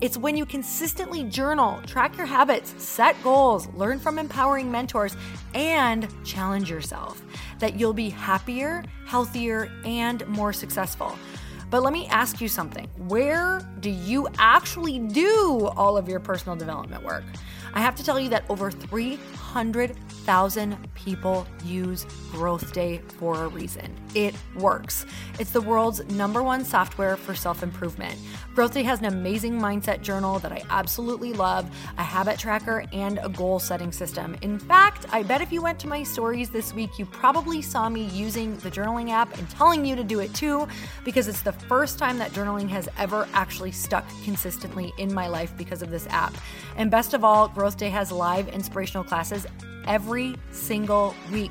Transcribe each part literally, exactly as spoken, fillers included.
It's when you consistently journal, track your habits, set goals, learn from empowering mentors, and challenge yourself that you'll be happier, healthier, and more successful. But let me ask you something. Where do you actually do all of your personal development work? I have to tell you that over three hundred thousand people use Growth Day for a reason. It works. It's the world's number one software for self-improvement. Growth Day has an amazing mindset journal that I absolutely love, a habit tracker, and a goal-setting system. In fact, I bet if you went to my stories this week, you probably saw me using the journaling app and telling you to do it too, because it's the first time that journaling has ever actually stuck consistently in my life because of this app. And best of all, Growth Day has live inspirational classes every single week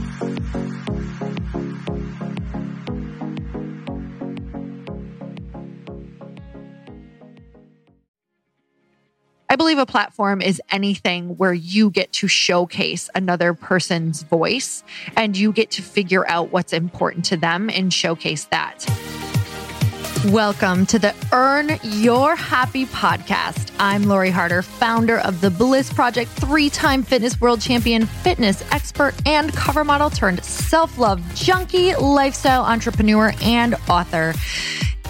I believe a platform is anything where you get to showcase another person's voice and you get to figure out what's important to them and showcase that. Welcome to the Earn Your Happy Podcast. I'm Lori Harder, founder of the Bliss Project, three-time fitness world champion, fitness expert, and cover model turned self-love junkie, lifestyle entrepreneur, and author.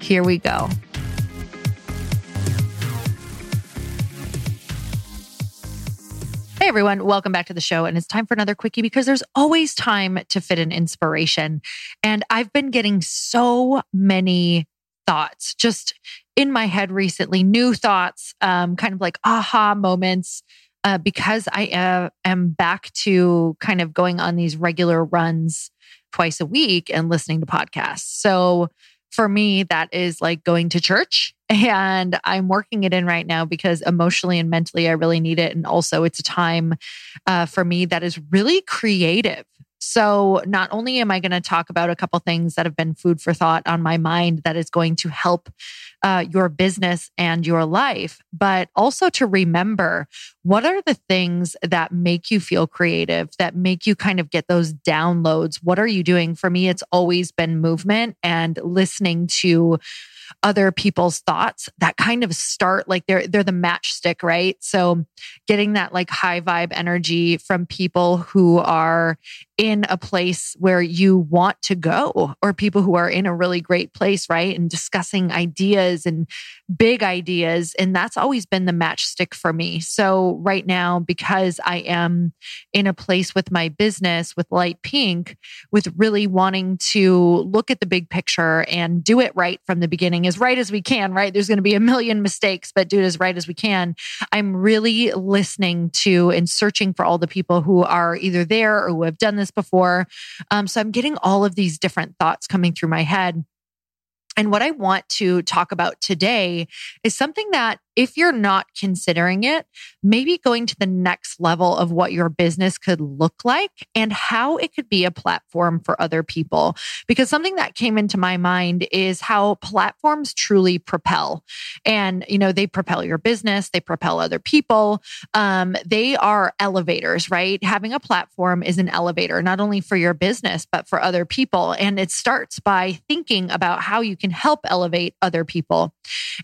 Here we go. Hey everyone, welcome back to the show. And it's time for another quickie because there's always time to fit in inspiration. And I've been getting so many thoughts just in my head recently, new thoughts, um, kind of like aha moments, uh, because I am, am back to kind of going on these regular runs twice a week and listening to podcasts. So for me, that is like going to church, and I'm working it in right now because emotionally and mentally, I really need it. And also it's a time uh, for me that is really creative. So not only am I going to talk about a couple things that have been food for thought on my mind that is going to help uh, your business and your life, but also to remember what are the things that make you feel creative, that make you kind of get those downloads. What are you doing? For me, it's always been movement and listening to other people's thoughts that kind of start, like they're, they're the matchstick, right? So getting that like high vibe energy from people who are in a place where you want to go, or people who are in a really great place, right? And discussing ideas and big ideas. And that's always been the matchstick for me. So right now, because I am in a place with my business, with Light Pink, with really wanting to look at the big picture and do it right from the beginning, as right as we can, right? There's going to be a million mistakes, but do it as right as we can. I'm really listening to and searching for all the people who are either there or who have done this before. Um, so I'm getting all of these different thoughts coming through my head. And what I want to talk about today is something that, if you're not considering it, maybe going to the next level of what your business could look like and how it could be a platform for other people. Because something that came into my mind is how platforms truly propel. And, you know, they propel your business, they propel other people. Um, they are elevators, right? Having a platform is an elevator, not only for your business, but for other people. And it starts by thinking about how you can help elevate other people.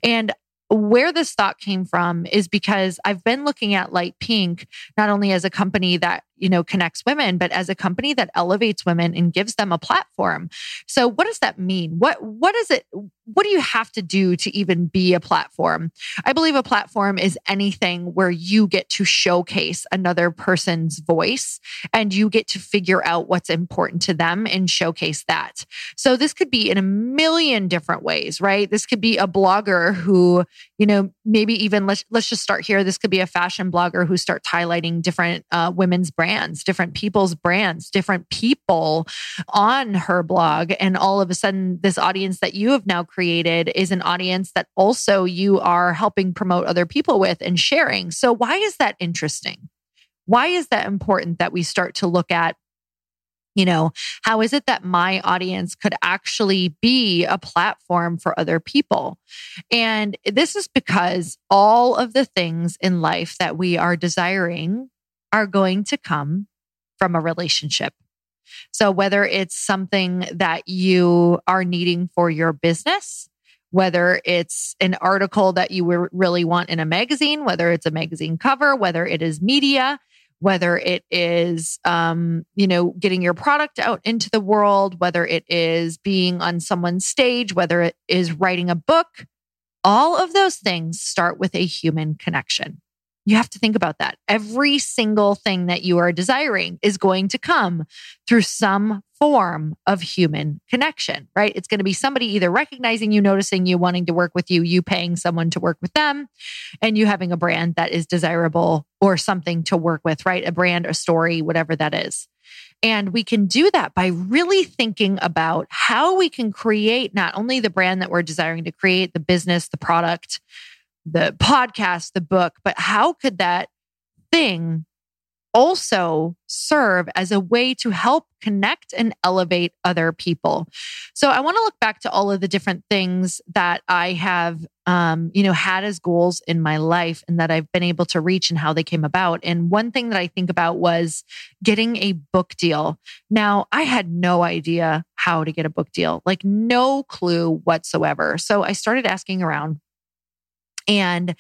And where this thought came from is because I've been looking at Light Pink, not only as a company that, you know, connects women, but as a company that elevates women and gives them a platform. So what does that mean? What, what is it? What do you have to do to even be a platform? I believe a platform is anything where you get to showcase another person's voice and you get to figure out what's important to them and showcase that. So this could be in a million different ways, right? This could be a blogger who, you know, maybe even let's, let's just start here. This could be a fashion blogger who starts highlighting different uh, women's brands. Brands, different people's brands, different people on her blog. And all of a sudden, this audience that you have now created is an audience that also you are helping promote other people with and sharing. So why is that interesting? Why is that important that we start to look at, you know, how is it that my audience could actually be a platform for other people? And this is because all of the things in life that we are desiring are going to come from a relationship. So whether it's something that you are needing for your business, whether it's an article that you really want in a magazine, whether it's a magazine cover, whether it is media, whether it is, um, you know, getting your product out into the world, whether it is being on someone's stage, whether it is writing a book, all of those things start with a human connection. You have to think about that. Every single thing that you are desiring is going to come through some form of human connection, right? It's going to be somebody either recognizing you, noticing you, wanting to work with you, you paying someone to work with them, and you having a brand that is desirable or something to work with, right? A brand, a story, whatever that is. And we can do that by really thinking about how we can create not only the brand that we're desiring to create, the business, the product, the podcast, the book, but how could that thing also serve as a way to help connect and elevate other people? So I want to look back to all of the different things that I have, um, you know, had as goals in my life and that I've been able to reach and how they came about. And one thing that I think about was getting a book deal. Now, I had no idea how to get a book deal, like no clue whatsoever. So I started asking around. And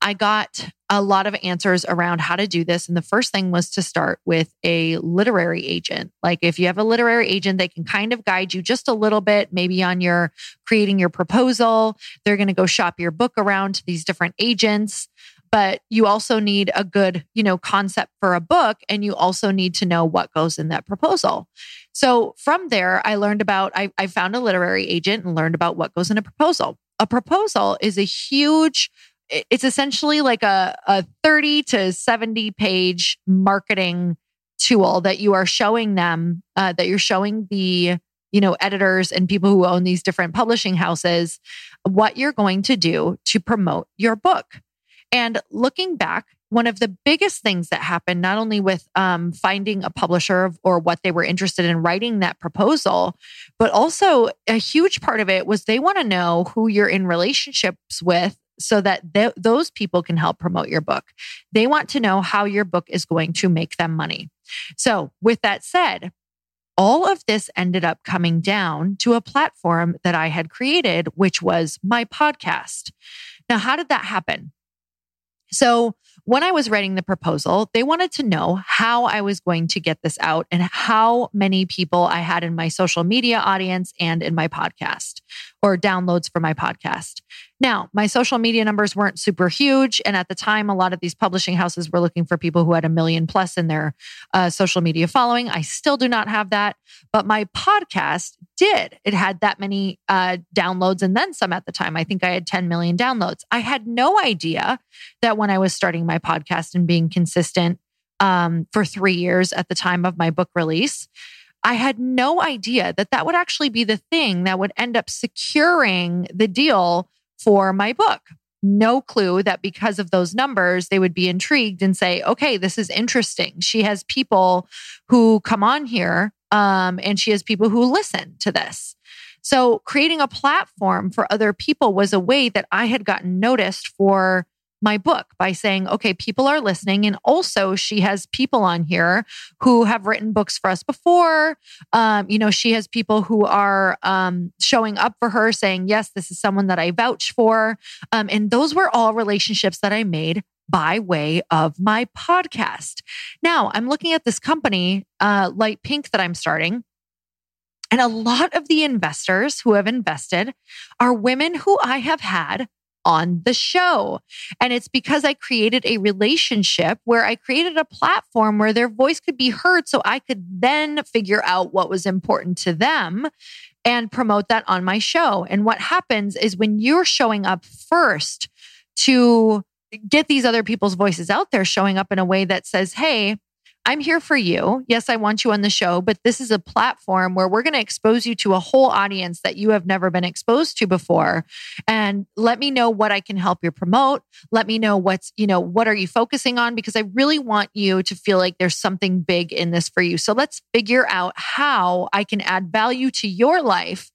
I got a lot of answers around how to do this. And the first thing was to start with a literary agent. Like if you have a literary agent, they can kind of guide you just a little bit, maybe on your creating your proposal. They're going to go shop your book around to these different agents. But you also need a good, you know, concept for a book, and you also need to know what goes in that proposal. So from there, I learned about, I, I found a literary agent and learned about what goes in a proposal. A proposal is a huge, it's essentially like a, a thirty to seventy page marketing tool that you are showing them, uh, that you're showing the, you know, editors and people who own these different publishing houses, what you're going to do to promote your book. And looking back, one of the biggest things that happened, not only with um, finding a publisher or what they were interested in writing that proposal, but also a huge part of it was they want to know who you're in relationships with so that th- those people can help promote your book. They want to know how your book is going to make them money. So with that said, all of this ended up coming down to a platform that I had created, which was my podcast. Now, how did that happen? So when I was writing the proposal, they wanted to know how I was going to get this out and how many people I had in my social media audience and in my podcast or downloads for my podcast. Now, my social media numbers weren't super huge. And at the time, a lot of these publishing houses were looking for people who had a million plus in their uh, social media following. I still do not have that, but my podcast did. It had that many uh, downloads and then some at the time. I think I had ten million downloads. I had no idea that when I was starting my podcast and being consistent um, for three years at the time of my book release, I had no idea that that would actually be the thing that would end up securing the deal for my book. No clue that because of those numbers, they would be intrigued and say, okay, this is interesting. She has people who come on here um, and she has people who listen to this. So creating a platform for other people was a way that I had gotten noticed for my book by saying, okay, people are listening. And also she has people on here who have written books for us before. Um, you know, she has people who are um, showing up for her saying, yes, this is someone that I vouch for. Um, and those were all relationships that I made by way of my podcast. Now I'm looking at this company, uh, Light Pink, that I'm starting. And a lot of the investors who have invested are women who I have had on the show. And it's because I created a relationship where I created a platform where their voice could be heard so I could then figure out what was important to them and promote that on my show. And what happens is when you're showing up first to get these other people's voices out there, showing up in a way that says, hey, I'm here for you. Yes, I want you on the show, but this is a platform where we're going to expose you to a whole audience that you have never been exposed to before. And let me know what I can help you promote. Let me know what's, you know, what are you focusing on? Because I really want you to feel like there's something big in this for you. So let's figure out how I can add value to your life.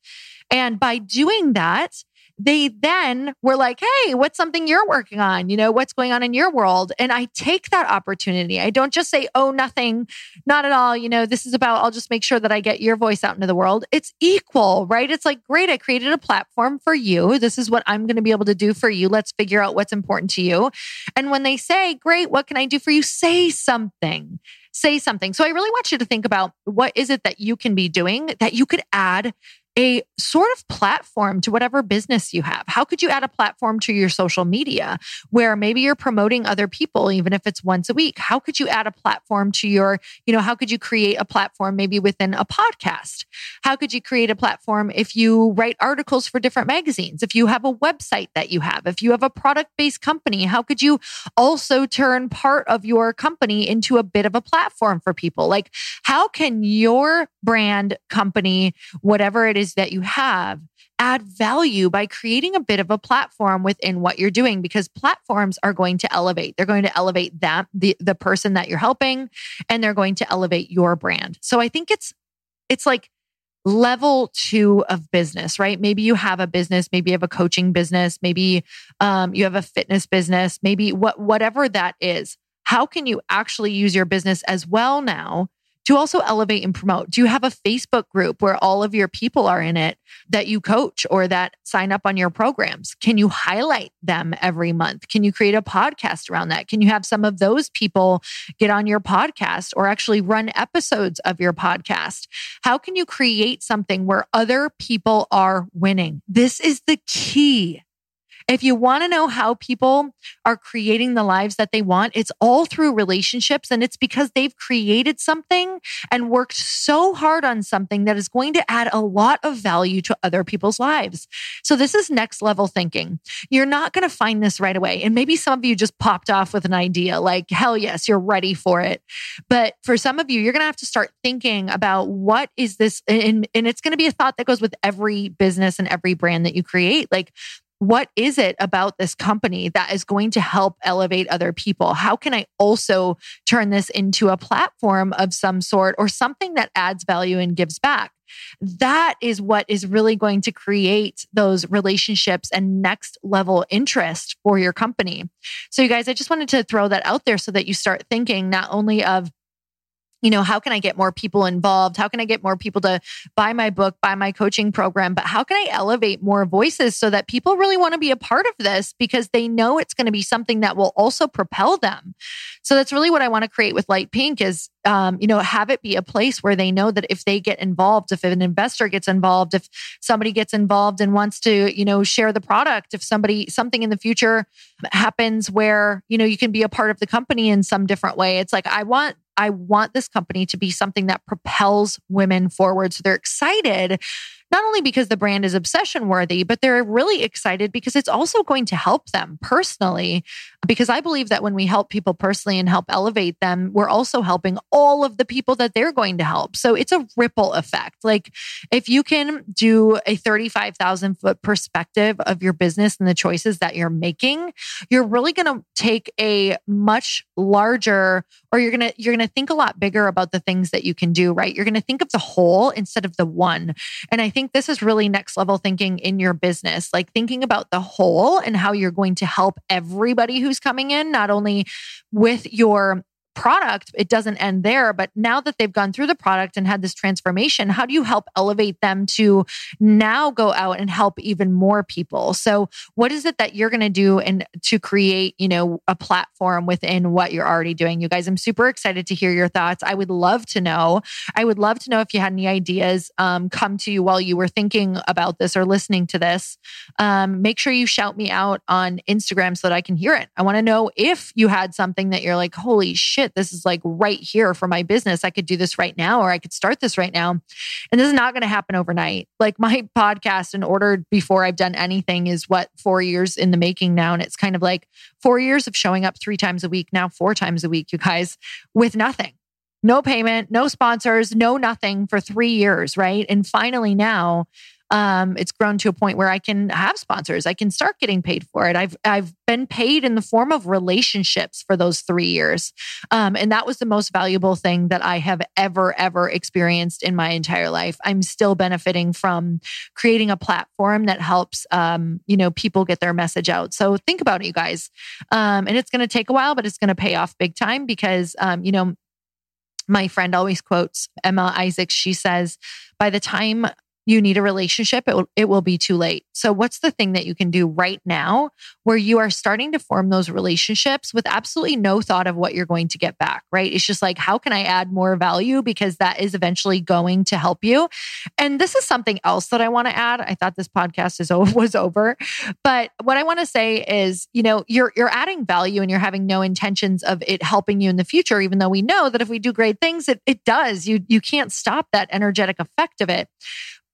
And by doing that, they then were like, hey, what's something you're working on? You know, what's going on in your world? And I take that opportunity. I don't just say, oh, nothing, not at all. You know, this is about, I'll just make sure that I get your voice out into the world. It's equal, right? It's like, great, I created a platform for you. This is what I'm going to be able to do for you. Let's figure out what's important to you. And when they say, great, what can I do for you? Say something. Say something. So I really want you to think about what is it that you can be doing that you could add a sort of platform to whatever business you have. How could you add a platform to your social media where maybe you're promoting other people, even if it's once a week? How could you add a platform to your, you know, how could you create a platform maybe within a podcast? How could you create a platform if you write articles for different magazines? If you have a website that you have, if you have a product-based company, how could you also turn part of your company into a bit of a platform for people? Like, how can your brand, company, whatever it is that you have, add value by creating a bit of a platform within what you're doing, because platforms are going to elevate. They're going to elevate that, the, the person that you're helping, and they're going to elevate your brand. So I think it's, it's like level two of business, right? Maybe you have a business, maybe you have a coaching business, maybe um, you have a fitness business, maybe what, whatever that is. How can you actually use your business as well now to also elevate and promote? Do you have a Facebook group where all of your people are in it that you coach or that sign up on your programs? Can you highlight them every month? Can you create a podcast around that? Can you have some of those people get on your podcast or actually run episodes of your podcast? How can you create something where other people are winning? This is the key. If you want to know how people are creating the lives that they want, it's all through relationships, and it's because they've created something and worked so hard on something that is going to add a lot of value to other people's lives. So this is next level thinking. You're not going to find this right away. And maybe some of you just popped off with an idea like, hell yes, you're ready for it. But for some of you, you're going to have to start thinking about what is this, and, and it's going to be a thought that goes with every business and every brand that you create. Like, what is it about this company that is going to help elevate other people? How can I also turn this into a platform of some sort or something that adds value and gives back? That is what is really going to create those relationships and next level interest for your company. So you guys, I just wanted to throw that out there so that you start thinking not only of you know, how can I get more people involved? How can I get more people to buy my book, buy my coaching program? But how can I elevate more voices so that people really want to be a part of this because they know it's going to be something that will also propel them? So that's really what I want to create with Light Pink is, um, you know, have it be a place where they know that if they get involved, if an investor gets involved, if somebody gets involved and wants to, you know, share the product, if somebody, something in the future happens where, you know, you can be a part of the company in some different way. It's like, I want I want this company to be something that propels women forward. So they're excited, not only because the brand is obsession worthy, but they're really excited because it's also going to help them personally. Because I believe that when we help people personally and help elevate them, we're also helping all of the people that they're going to help. So it's a ripple effect. Like if you can do a thirty-five thousand foot perspective of your business and the choices that you're making, you're really going to take a much larger, or you're going to, you're going to think a lot bigger about the things that you can do, right? You're going to think of the whole instead of the one. And I think I think this is really next level thinking in your business, like thinking about the whole and how you're going to help everybody who's coming in, not only with your product, it doesn't end there, but now that they've gone through the product and had this transformation, how do you help elevate them to now go out and help even more people? So what is it that you're going to do and to create, you know, a platform within what you're already doing? You guys, I'm super excited to hear your thoughts. I would love to know. I would love to know if you had any ideas um, come to you while you were thinking about this or listening to this. Um, make sure you shout me out on Instagram so that I can hear it. I want to know if you had something that you're like, holy shit, this is like right here for my business. I could do this right now, or I could start this right now. And this is not going to happen overnight. Like my podcast, in order before I've done anything, is what four years in the making now. And it's kind of like four years of showing up three times a week, now four times a week, you guys, with nothing. No payment, no sponsors, no nothing for three years, right? And finally now, Um, it's grown to a point where I can have sponsors. I can start getting paid for it. I've I've been paid in the form of relationships for those three years. Um, and that was the most valuable thing that I have ever, ever experienced in my entire life. I'm still benefiting from creating a platform that helps, um, you know, people get their message out. So think about it, you guys. Um, and it's going to take a while, but it's going to pay off big time because, um, you know, my friend always quotes Emma Isaacs. She says, by the time you need a relationship, it will, it will be too late. So what's the thing that you can do right now where you are starting to form those relationships with absolutely no thought of what you're going to get back, right? It's just like, how can I add more value? Because that is eventually going to help you. And this is something else that I want to add. I thought this podcast is was over, but what I want to say is, you know, you're, you're adding value and you're having no intentions of it helping you in the future, even though we know that if we do great things, it, it does. You, you can't stop that energetic effect of it.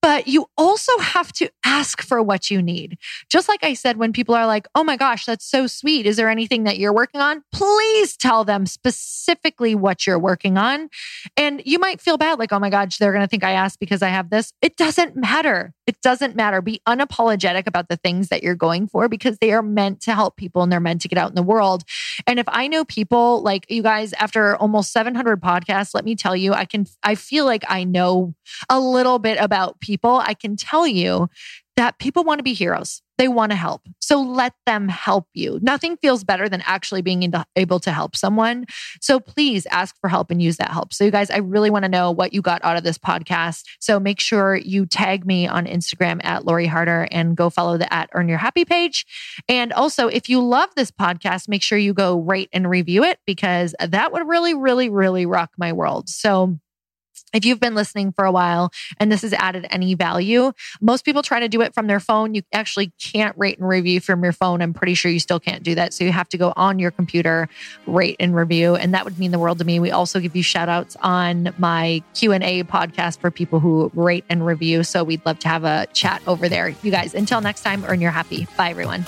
But you also have to ask for what you need. Just like I said, when people are like, oh my gosh, that's so sweet. Is there anything that you're working on? Please tell them specifically what you're working on. And you might feel bad, like, oh my gosh, they're going to think I asked because I have this. It doesn't matter. It doesn't matter. Be unapologetic about the things that you're going for because they are meant to help people and they're meant to get out in the world. And if I know people like you guys, after almost seven hundred podcasts, let me tell you, I can, I feel like I know a little bit about people. People, I can tell you that people want to be heroes. They want to help. So let them help you. Nothing feels better than actually being able to help someone. So please ask for help and use that help. So you guys, I really want to know what you got out of this podcast. So make sure you tag me on Instagram at Lori Harder and go follow the at Earn Your Happy page. And also, if you love this podcast, make sure you go rate and review it because that would really, really, really rock my world. So if you've been listening for a while and this has added any value, most people try to do it from their phone. You actually can't rate and review from your phone. I'm pretty sure you still can't do that. So you have to go on your computer, rate and review. And that would mean the world to me. We also give you shout outs on my Q and A podcast for people who rate and review. So we'd love to have a chat over there. You guys, until next time, Earn Your Happy. Bye, everyone.